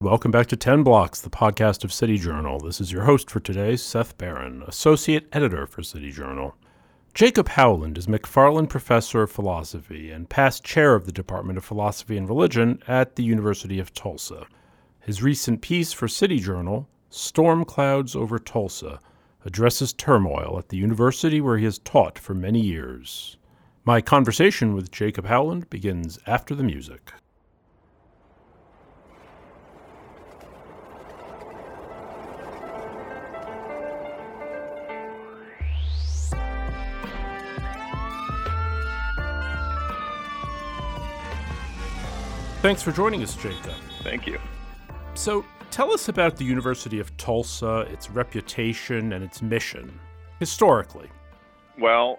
Welcome back to 10 Blocks, the podcast of City Journal. This is your host for today, Seth Barron, Associate Editor for City Journal. Jacob Howland is McFarland Professor of Philosophy and past chair of the Department of Philosophy and Religion at the University of Tulsa. His recent piece for City Journal, Storm Clouds Over Tulsa, addresses turmoil at the university where he has taught for many years. My conversation with Jacob Howland begins after the music. Thanks for joining us, Jacob. Thank you. So tell us about the University of Tulsa, its reputation, and its mission, historically. Well,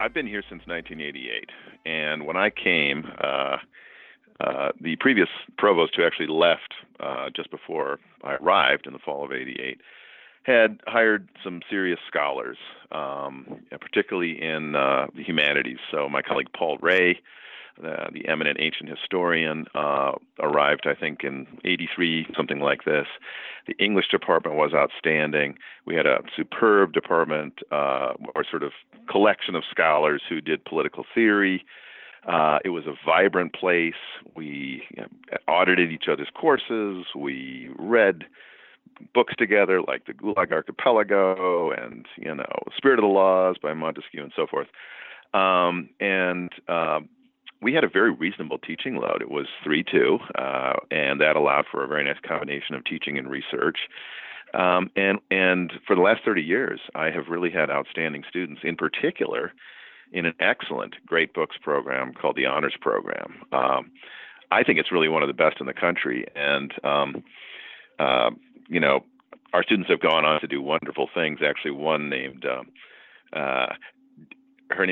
I've been here since 1988. And when I came, the previous provost, who actually left just before I arrived in the fall of 88, had hired some serious scholars, particularly in the humanities. So my colleague Paul Ray, the eminent ancient historian, arrived, I think, in 83, something like this. The English department was outstanding. We had a superb department, or sort of collection of scholars who did political theory. It was a vibrant place. We audited each other's courses. We read books together, like the Gulag Archipelago and, Spirit of the Laws by Montesquieu and so forth. We had a very reasonable teaching load. It was 3-2, and that allowed for a very nice combination of teaching and research. And for the last 30 years, I have really had outstanding students, in particular in an excellent great books program called the Honors Program. I think it's really one of the best in the country. And, our students have gone on to do wonderful things. Actually, one named, her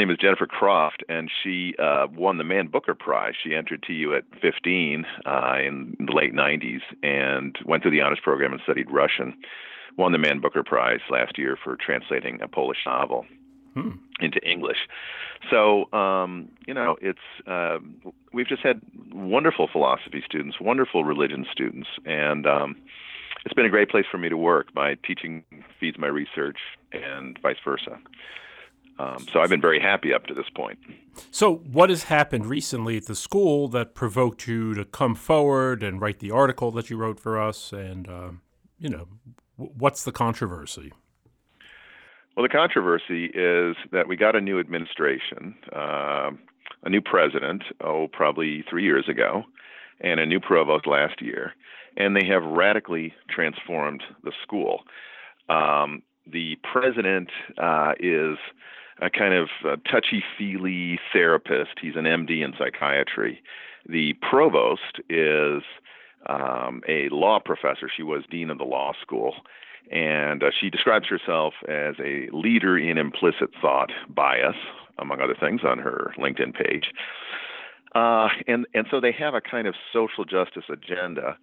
name is Jennifer Croft, and she won the Man Booker Prize. She entered TU at 15 in the late 90s and went through the honors program and studied Russian. Won the Man Booker Prize last year for translating a Polish novel into English. So, we've just had wonderful philosophy students, wonderful religion students, and it's been a great place for me to work. My teaching feeds my research and vice versa. So I've been very happy up to this point. So what has happened recently at the school that provoked you to come forward and write the article that you wrote for us? And, what's the controversy? Well, the controversy is that we got a new administration, a new president, probably 3 years ago, and a new provost last year. And they have radically transformed the school. The president is a kind of touchy-feely therapist. He's an MD in psychiatry. The provost is a law professor. She was dean of the law school, and she describes herself as a leader in implicit thought bias, among other things, on her LinkedIn page. And so they have a kind of social justice agenda.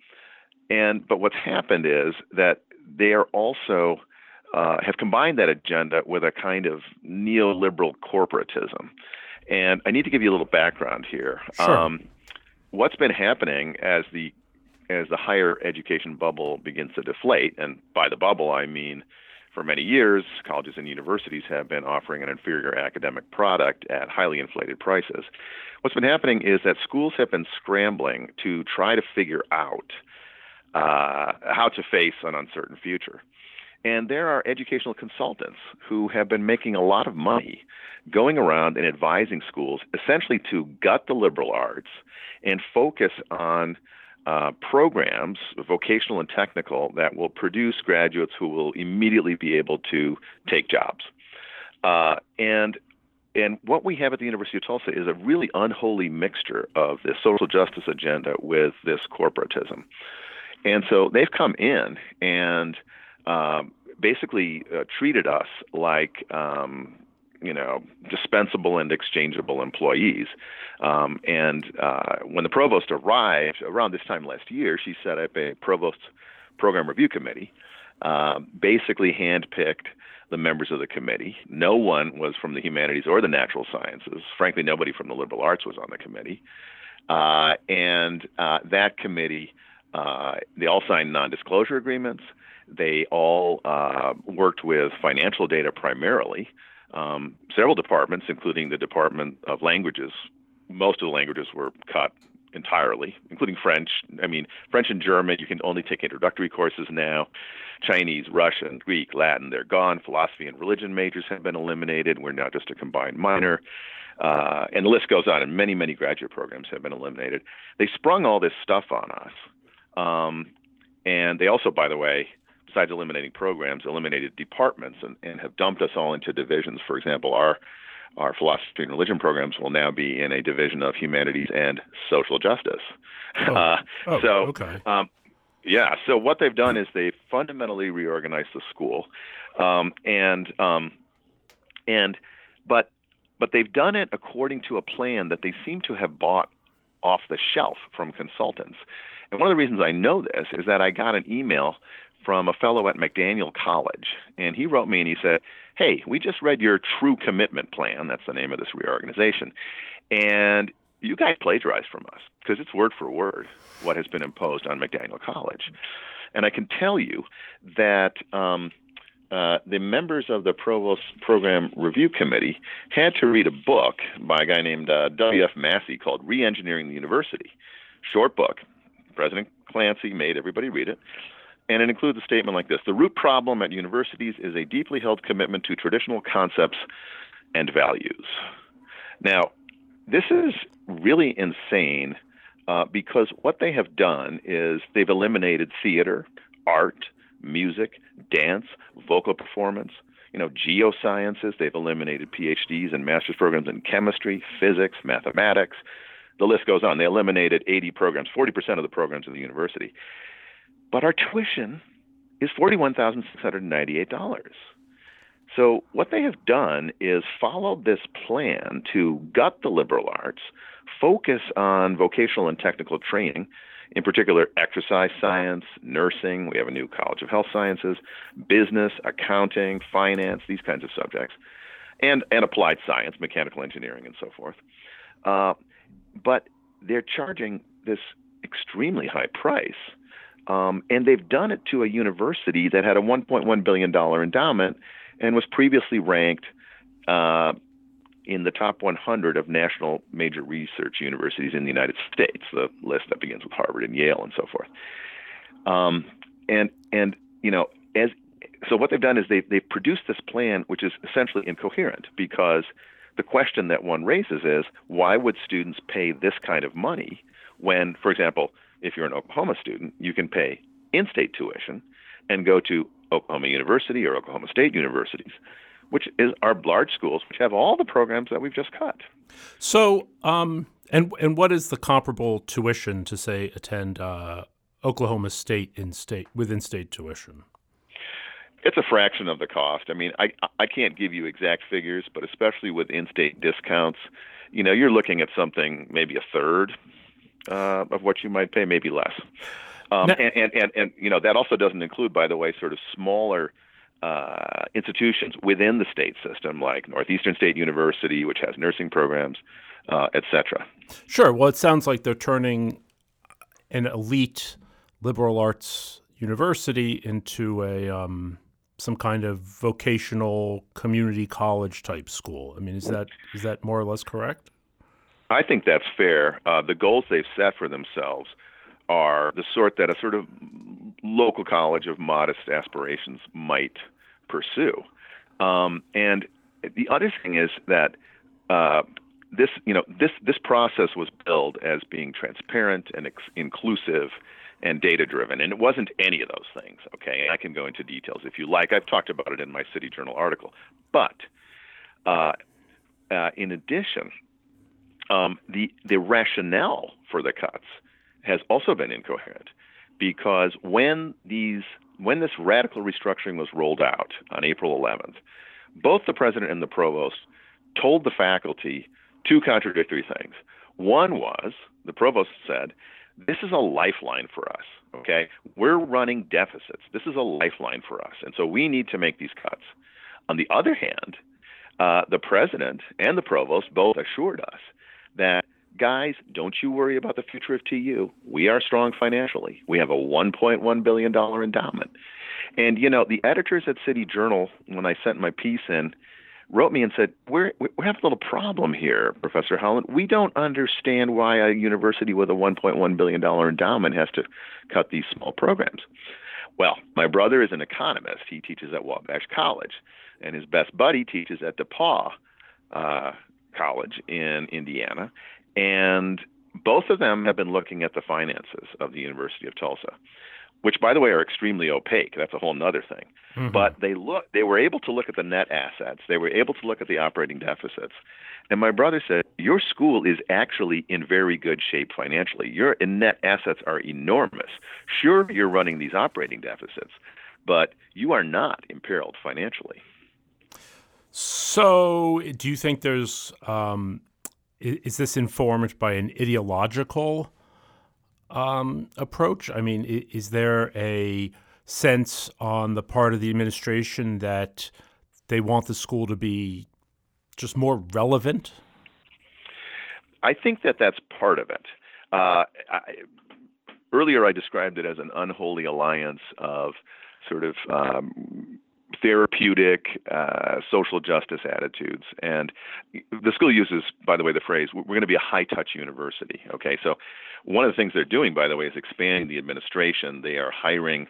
But what's happened is that they are also have combined that agenda with a kind of neoliberal corporatism. And I need to give you a little background here. Sure. What's been happening as the higher education bubble begins to deflate, and by the bubble I mean for many years, colleges and universities have been offering an inferior academic product at highly inflated prices. What's been happening is that schools have been scrambling to try to figure out how to face an uncertain future. And there are educational consultants who have been making a lot of money going around and advising schools essentially to gut the liberal arts and focus on programs, vocational and technical, that will produce graduates who will immediately be able to take jobs. And what we have at the University of Tulsa is a really unholy mixture of this social justice agenda with this corporatism. And so they've come in and basically treated us like, dispensable and exchangeable employees. When the provost arrived around this time last year, she set up a provost program review committee, basically handpicked the members of the committee. No one was from the humanities or the natural sciences. Frankly, nobody from the liberal arts was on the committee. And that committee, they all signed non-disclosure agreements. They all worked with financial data primarily. Several departments, including the Department of Languages. Most of the languages were cut entirely, including French. I mean, French and German, you can only take introductory courses now. Chinese, Russian, Greek, Latin, they're gone. Philosophy and religion majors have been eliminated. We're now just a combined minor. And the list goes on, and many, many graduate programs have been eliminated. They sprung all this stuff on us. And they also, by the way, besides eliminating programs, eliminated departments and have dumped us all into divisions. For example, our philosophy and religion programs will now be in a division of humanities and social justice. So what they've done is they fundamentally reorganized the school, but they've done it according to a plan that they seem to have bought off the shelf from consultants. And one of the reasons I know this is that I got an email from a fellow at McDaniel College, and he wrote me and he said, "Hey, we just read your True Commitment Plan," that's the name of this reorganization, "and you guys plagiarized from us because it's word for word what has been imposed on McDaniel College." And I can tell you that the members of the Provost Program Review Committee had to read a book by a guy named W.F. Massey called Reengineering the University. Short book. President Clancy made everybody read it. And it includes a statement like this: "The root problem at universities is a deeply held commitment to traditional concepts and values." Now, this is really insane because what they have done is they've eliminated theater, art, music, dance, vocal performance, geosciences. They've eliminated PhDs and master's programs in chemistry, physics, mathematics. The list goes on. They eliminated 80 programs, 40% of the programs in the university. But our tuition is $41,698. So what they have done is followed this plan to gut the liberal arts, focus on vocational and technical training, in particular exercise science, nursing, we have a new College of Health Sciences, business, accounting, finance, these kinds of subjects, and applied science, mechanical engineering, and so forth. But they're charging this extremely high price. And they've done it to a university that had a $1.1 billion endowment and was previously ranked in the top 100 of national major research universities in the United States, the list that begins with Harvard and Yale and so forth. So what they've done is they've produced this plan, which is essentially incoherent, because the question that one raises is, why would students pay this kind of money when, for example, if you're an Oklahoma student, you can pay in-state tuition and go to Oklahoma University or Oklahoma State universities, which are large schools which have all the programs that we've just cut. So, and what is the comparable tuition to, say, attend Oklahoma State with in-state tuition? It's a fraction of the cost. I mean, I can't give you exact figures, but especially with in-state discounts, you're looking at something maybe a third of what you might pay, maybe less. That also doesn't include, by the way, sort of smaller institutions within the state system, like Northeastern State University, which has nursing programs, et cetera. Sure. Well, it sounds like they're turning an elite liberal arts university into some kind of vocational community college type school. I mean, is that more or less correct? I think that's fair. The goals they've set for themselves are the sort that a sort of local college of modest aspirations might pursue. And the other thing is that this process was billed as being transparent and inclusive and data-driven, and it wasn't any of those things, okay? And I can go into details if you like. I've talked about it in my City Journal article. But in addition, the rationale for the cuts has also been incoherent, because when this radical restructuring was rolled out on April 11th, both the president and the provost told the faculty two contradictory things. One was, the provost said, "This is a lifeline for us, okay? We're running deficits. This is a lifeline for us, and so we need to make these cuts." On the other hand, the president and the provost both assured us that guys, don't you worry about the future of TU. We are strong financially. We have a $1.1 billion endowment. And, you know, the editors at City Journal, when I sent my piece in, wrote me and said, we have a little problem here, Professor Howland. We don't understand why a university with a $1.1 billion endowment has to cut these small programs. Well, my brother is an economist. He teaches at Wabash College, and his best buddy teaches at DePauw College in Indiana. And both of them have been looking at the finances of the University of Tulsa, which, by the way, are extremely opaque. That's a whole other thing. Mm-hmm. But they were able to look at the net assets. They were able to look at the operating deficits. And my brother said, your school is actually in very good shape financially. Your net assets are enormous. Sure, you're running these operating deficits, but you are not imperiled financially. So do you think there's is this informed by an ideological approach? I mean, is there a sense on the part of the administration that they want the school to be just more relevant? I think that that's part of it. Earlier I described it as an unholy alliance of sort of therapeutic social justice attitudes. And the school uses, by the way, the phrase, we're going to be a high-touch university. Okay, so one of the things they're doing, by the way, is expanding the administration. They are hiring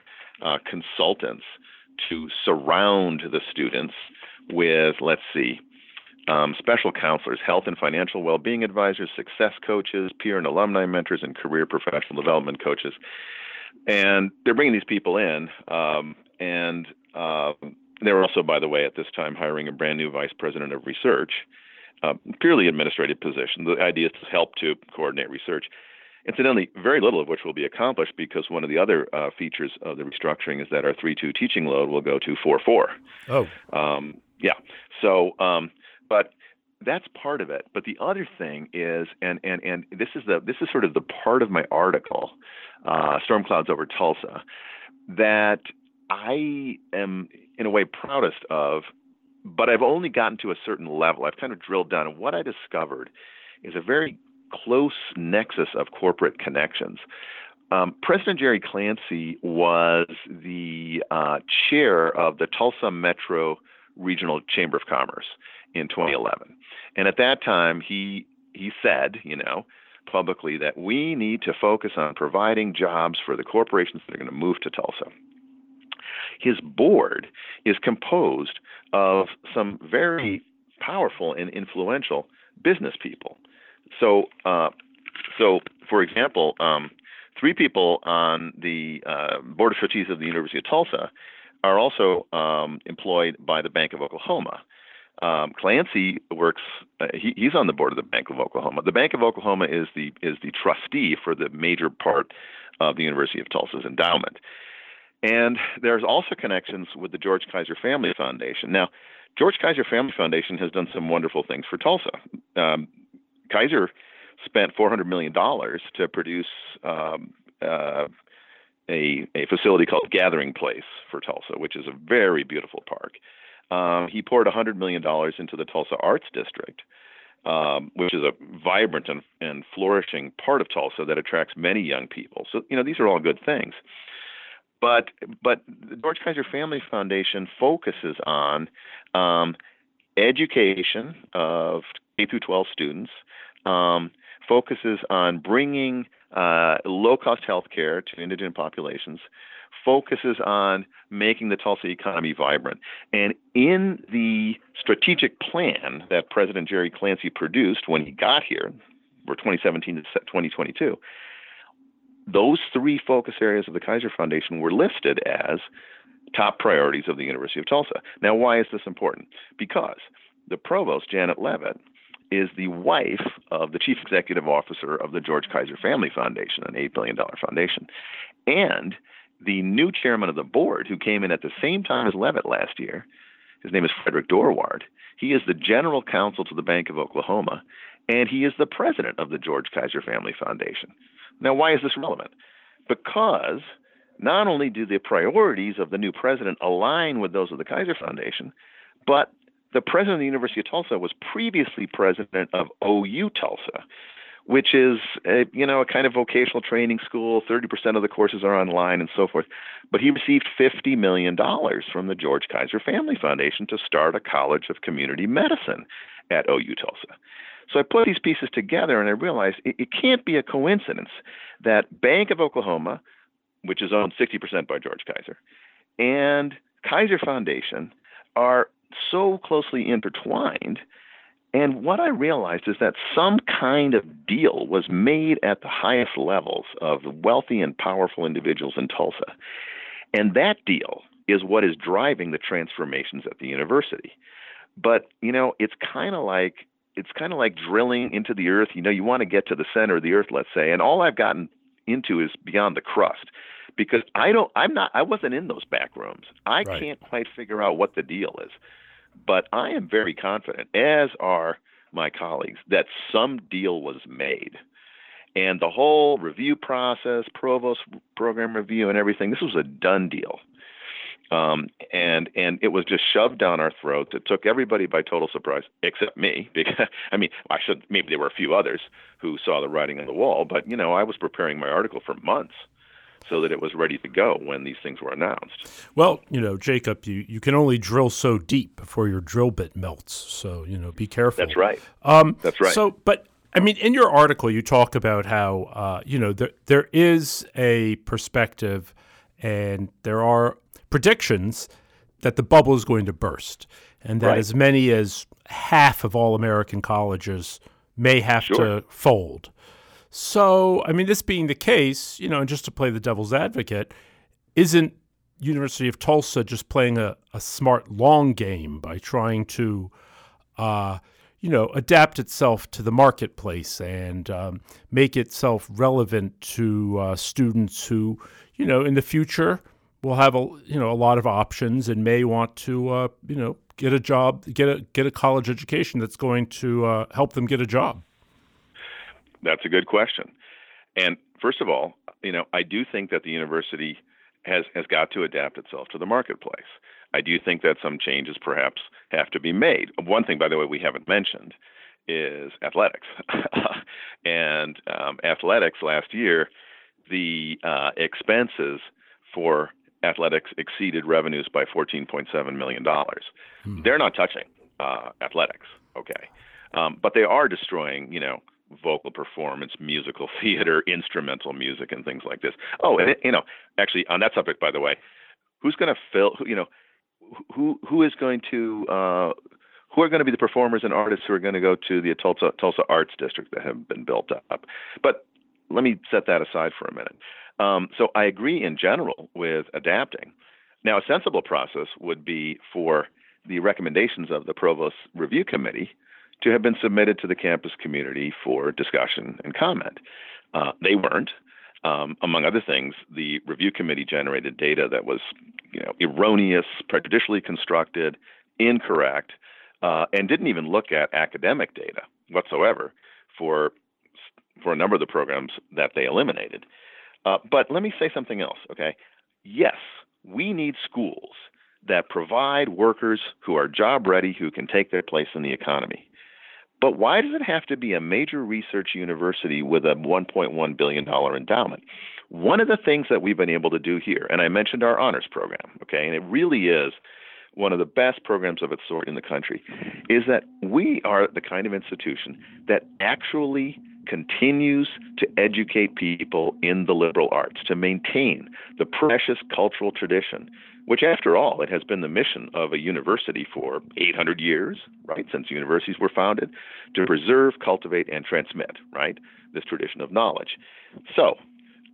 consultants to surround the students with, let's see, special counselors, health and financial well-being advisors, success coaches, peer and alumni mentors, and career professional development coaches. And they're bringing these people in, they were also, by the way, at this time, hiring a brand new vice president of research, purely administrative position. The idea is to help to coordinate research. Incidentally, very little of which will be accomplished because one of the other features of the restructuring is that our 3-2 teaching load will go to 4-4. Oh. Yeah. So, but that's part of it. But the other thing is, and this is sort of the part of my article, Storm Clouds Over Tulsa, that I am in a way proudest of, but I've only gotten to a certain level. I've kind of drilled down, and what I discovered is a very close nexus of corporate connections. President Jerry Clancy was the chair of the Tulsa Metro Regional Chamber of Commerce in 2011. And at that time, he said, you know, publicly that we need to focus on providing jobs for the corporations that are going to move to Tulsa. His board is composed of some very powerful and influential business people. So for example, three people on the Board of Trustees of the University of Tulsa are also employed by the Bank of Oklahoma. Clancy works; he's on the board of the Bank of Oklahoma. The Bank of Oklahoma is the trustee for the major part of the University of Tulsa's endowment. And there's also connections with the George Kaiser Family Foundation. Now, George Kaiser Family Foundation has done some wonderful things for Tulsa. Kaiser spent $400 million to produce a facility called Gathering Place for Tulsa, which is a very beautiful park. He poured $100 million into the Tulsa Arts District, which is a vibrant and flourishing part of Tulsa that attracts many young people. So, you know, these are all good things. But the George Kaiser Family Foundation focuses on education of K through 12 students, focuses on bringing low-cost health care to indigent populations, focuses on making the Tulsa economy vibrant. And in the strategic plan that President Jerry Clancy produced when he got here, for 2017 to 2022, those three focus areas of the Kaiser Foundation were listed as top priorities of the University of Tulsa. Now, why is this important? Because the provost, Janet Levitt, is the wife of the chief executive officer of the George Kaiser Family Foundation, an $8 billion foundation. And the new chairman of the board, who came in at the same time as Levitt last year, his name is Frederick Dorwart. He is the general counsel to the Bank of Oklahoma, and he is the president of the George Kaiser Family Foundation. Now, why is this relevant? Because not only do the priorities of the new president align with those of the Kaiser Foundation, but the president of the University of Tulsa was previously president of OU Tulsa, which is a kind of vocational training school. 30% of the courses are online and so forth. But he received $50 million from the George Kaiser Family Foundation to start a College of Community Medicine at OU Tulsa. So I put these pieces together and I realized it can't be a coincidence that Bank of Oklahoma, which is owned 60% by George Kaiser, and Kaiser Foundation are so closely intertwined. And what I realized is that some kind of deal was made at the highest levels of wealthy and powerful individuals in Tulsa. And that deal is what is driving the transformations at the university. But, it's kind of like drilling into the earth. You want to get to the center of the earth, let's say, and all I've gotten into is beyond the crust, because I wasn't in those back rooms. I can't quite figure out what the deal is, but I am very confident, as are my colleagues, that some deal was made. And the whole review process, provost program review and everything, this was a done deal. And it was just shoved down our throats. It took everybody by total surprise, except me, because maybe there were a few others who saw the writing on the wall, but I was preparing my article for months so that it was ready to go when these things were announced. Well, Jacob, you can only drill so deep before your drill bit melts. So, be careful. That's right. That's right. So, but in your article, you talk about how, there is a perspective and there are predictions that the bubble is going to burst and that as many as half of all American colleges may have to fold. So, this being the case, and just to play the devil's advocate, isn't University of Tulsa just playing a smart long game by trying to, adapt itself to the marketplace and make itself relevant to students who, in the future will have a lot of options and may want to get a job, get a college education that's going to help them get a job? That's a good question. And first of all, I do think that the university has got to adapt itself to the marketplace. I do think that some changes perhaps have to be made. One thing, by the way, we haven't mentioned is athletics. And athletics last year, the expenses for athletics exceeded revenues by $14.7 million. They're not touching athletics, okay? But they are destroying, vocal performance, musical theater, instrumental music, and things like this. Oh, and, actually, on that subject, by the way, who's going to who are going to be the performers and artists who are going to go to the Tulsa Arts District that have been built up? But let me set that aside for a minute. So I agree in general with adapting. Now, a sensible process would be for the recommendations of the Provost Review Committee to have been submitted to the campus community for discussion and comment. They weren't. Among other things, the review committee generated data that was, erroneous, prejudicially constructed, incorrect, and didn't even look at academic data whatsoever for a number of the programs that they eliminated. But let me say something else, okay? Yes, we need schools that provide workers who are job ready, who can take their place in the economy. But why does it have to be a major research university with a $1.1 billion endowment? One of the things that we've been able to do here, and I mentioned our honors program, okay, and it really is one of the best programs of its sort in the country, is that we are the kind of institution that actually continues to educate people in the liberal arts, to maintain the precious cultural tradition, which, after all, it has been the mission of a university for 800 years, right, since universities were founded, to preserve, cultivate, and transmit, right, this tradition of knowledge. So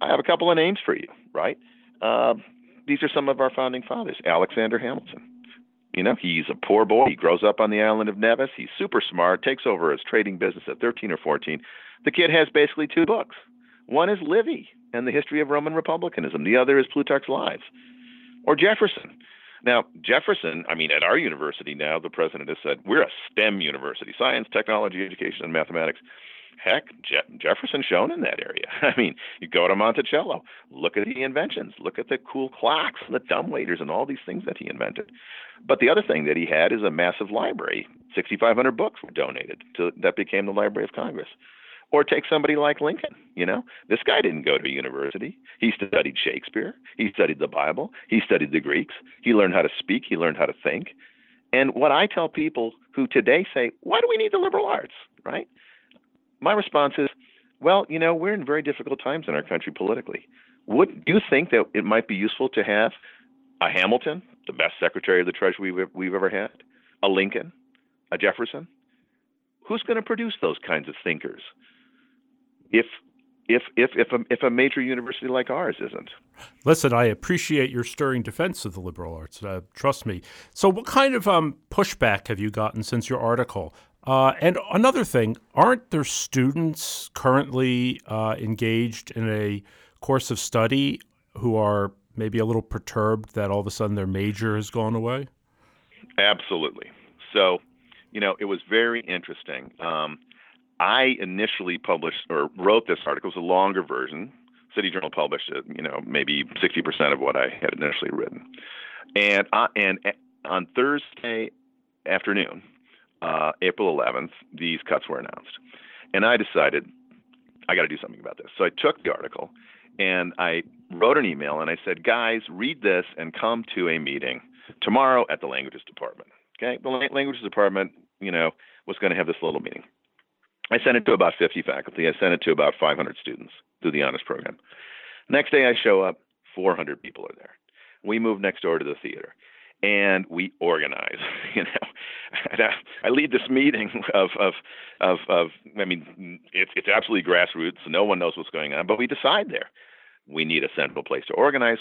I have a couple of names for you, right? These are some of our founding fathers. Alexander Hamilton. He's a poor boy. He grows up on the island of Nevis. He's super smart, takes over his trading business at 13 or 14. The kid has basically two books. One is Livy and the History of Roman Republicanism. The other is Plutarch's Lives. Or Jefferson. Now, Jefferson, at our university now, the president has said, we're a STEM university, science, technology, education, and mathematics. Heck, Jefferson's shown in that area. You go to Monticello, look at the inventions, look at the cool clocks, and the dumbwaiters, and all these things that he invented. But the other thing that he had is a massive library. 6,500 books were donated that became the Library of Congress. Or take somebody like Lincoln, you know. This guy didn't go to a university. He studied Shakespeare. He studied the Bible. He studied the Greeks. He learned how to speak. He learned how to think. And what I tell people who today say, why do we need the liberal arts, right? My response is, well, you know, we're in very difficult times in our country politically. Would you think that it might be useful to have a Hamilton, the best Secretary of the Treasury we've ever had, a Lincoln, a Jefferson? Who's going to produce those kinds of thinkers? If a major university like ours isn't. Listen, I appreciate your stirring defense of the liberal arts. Trust me. So, what kind of pushback have you gotten since your article? And another thing, aren't there students currently engaged in a course of study who are maybe a little perturbed that all of a sudden their major has gone away? Absolutely. So, you know, it was very interesting. I initially published or wrote this article. It was a longer version. City Journal published it, you know, maybe 60% of what I had initially written. And on Thursday afternoon, April 11th, these cuts were announced. And I decided I got to do something about this. So I took the article and I wrote an email and I said, guys, read this and come to a meeting tomorrow at the languages department. Okay, the languages department, you know, was going to have this little meeting. I sent it to about 50 faculty. I sent it to about 500 students through the honors program. Next day I show up, 400 people are there. We move next door to the theater and we organize, you know. And I lead this meeting of I mean, it's absolutely grassroots. No one knows what's going on, but we decide there. We need a central place to organize.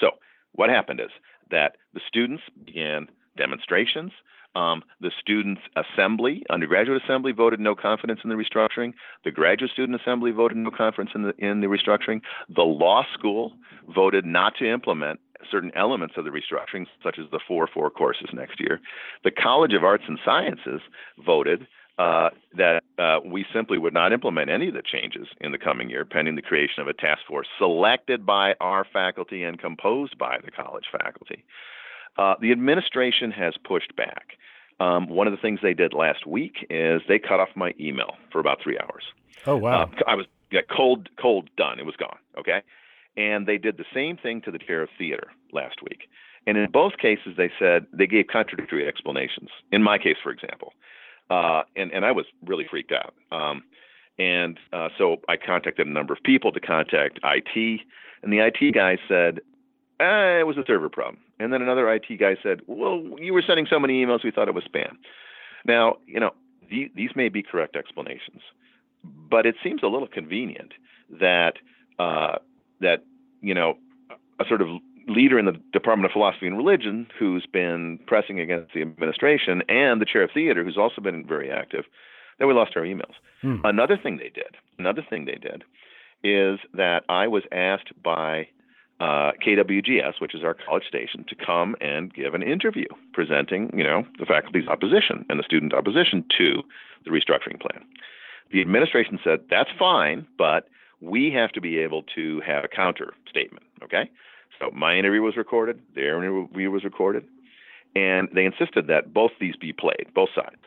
So what happened is that the students began demonstrations. The students' assembly, undergraduate assembly, voted no confidence in the restructuring. The graduate student assembly voted no confidence in the restructuring. The law school voted not to implement certain elements of the restructuring, such as the 4-4 courses next year. The College of Arts and Sciences voted that we simply would not implement any of the changes in the coming year, pending the creation of a task force selected by our faculty and composed by the college faculty. The administration has pushed back. One of the things they did last week is they cut off my email for about 3 hours. Oh, wow. I was cold done. It was gone. Okay. And they did the same thing to the chair of theater last week. And in both cases, they said they gave contradictory explanations. In my case, for example. And I was really freaked out. So I contacted a number of people to contact IT. And the IT guy said, it was a server problem. And then another IT guy said, well, you were sending so many emails, we thought it was spam. Now, you know, these may be correct explanations, but it seems a little convenient that that, you know, a sort of leader in the Department of Philosophy and Religion who's been pressing against the administration and the chair of theater, who's also been very active, that we lost our emails. Another thing they did is that I was asked by KWGS, which is our college station, to come and give an interview presenting, you know, the faculty's opposition and the student opposition to the restructuring plan. The administration said, that's fine, but we have to be able to have a counter statement, okay? So my interview was recorded, their interview was recorded, and they insisted that both these be played, both sides.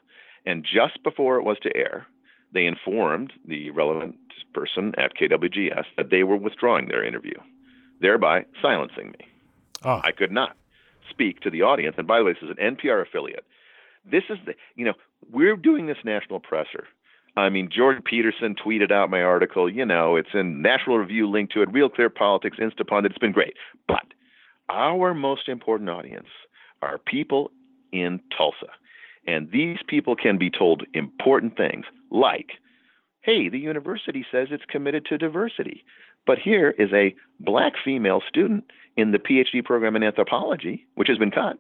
And just before it was to air, they informed the relevant person at KWGS that they were withdrawing their interview, thereby silencing me. Oh. I could not speak to the audience. And by the way, this is an NPR affiliate. This is the, you know, we're doing this national presser. I mean, Jordan Peterson tweeted out my article. You know, it's in National Review, linked to it, Real Clear Politics, Instapundit. It's been great. But our most important audience are people in Tulsa. And these people can be told important things like, hey, the university says it's committed to diversity, but here is a black female student in the PhD program in anthropology, which has been cut,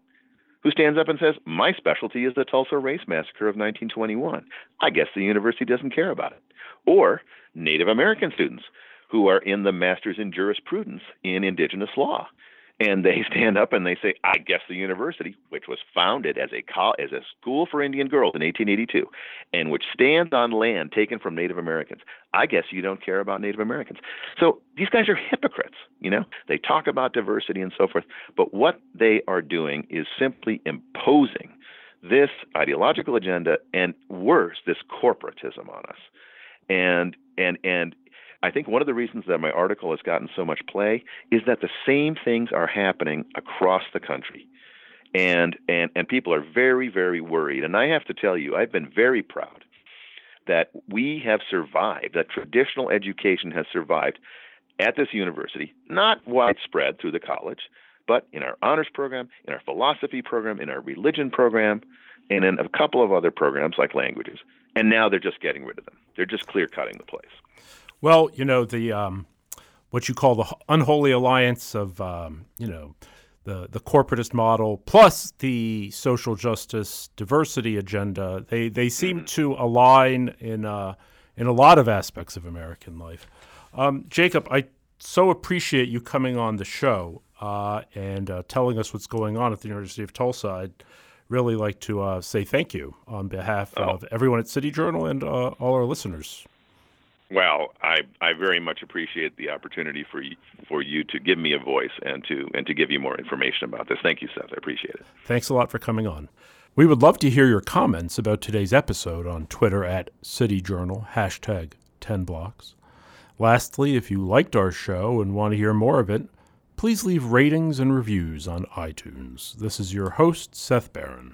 who stands up and says, my specialty is the Tulsa Race Massacre of 1921. I guess the university doesn't care about it. Or Native American students who are in the Masters in Jurisprudence in Indigenous Law. And they stand up and they say, I guess the university, which was founded as a school for Indian girls in 1882, and which stands on land taken from Native Americans, I guess you don't care about Native Americans. So these guys are hypocrites, you know. They talk about diversity and so forth, but what they are doing is simply imposing this ideological agenda and worse, this corporatism on us. And I think one of the reasons that my article has gotten so much play is that the same things are happening across the country. And people are very, very worried. And I have to tell you, I've been very proud that we have survived, that traditional education has survived at this university, not widespread through the college, but in our honors program, in our philosophy program, in our religion program, and in a couple of other programs like languages. And now they're just getting rid of them. They're just clear-cutting the place. Well, you know, the what you call the unholy alliance of, you know, the corporatist model plus the social justice diversity agenda, they seem to align in a lot of aspects of American life. Jacob, I so appreciate you coming on the show and telling us what's going on at the University of Tulsa. I'd really like to say thank you on behalf of everyone at City Journal and all our listeners. Well, I very much appreciate the opportunity for you to give me a voice and to give you more information about this. Thank you, Seth. I appreciate it. Thanks a lot for coming on. We would love to hear your comments about today's episode on Twitter at City Journal, #10blocks. Lastly, if you liked our show and want to hear more of it, please leave ratings and reviews on iTunes. This is your host, Seth Barron.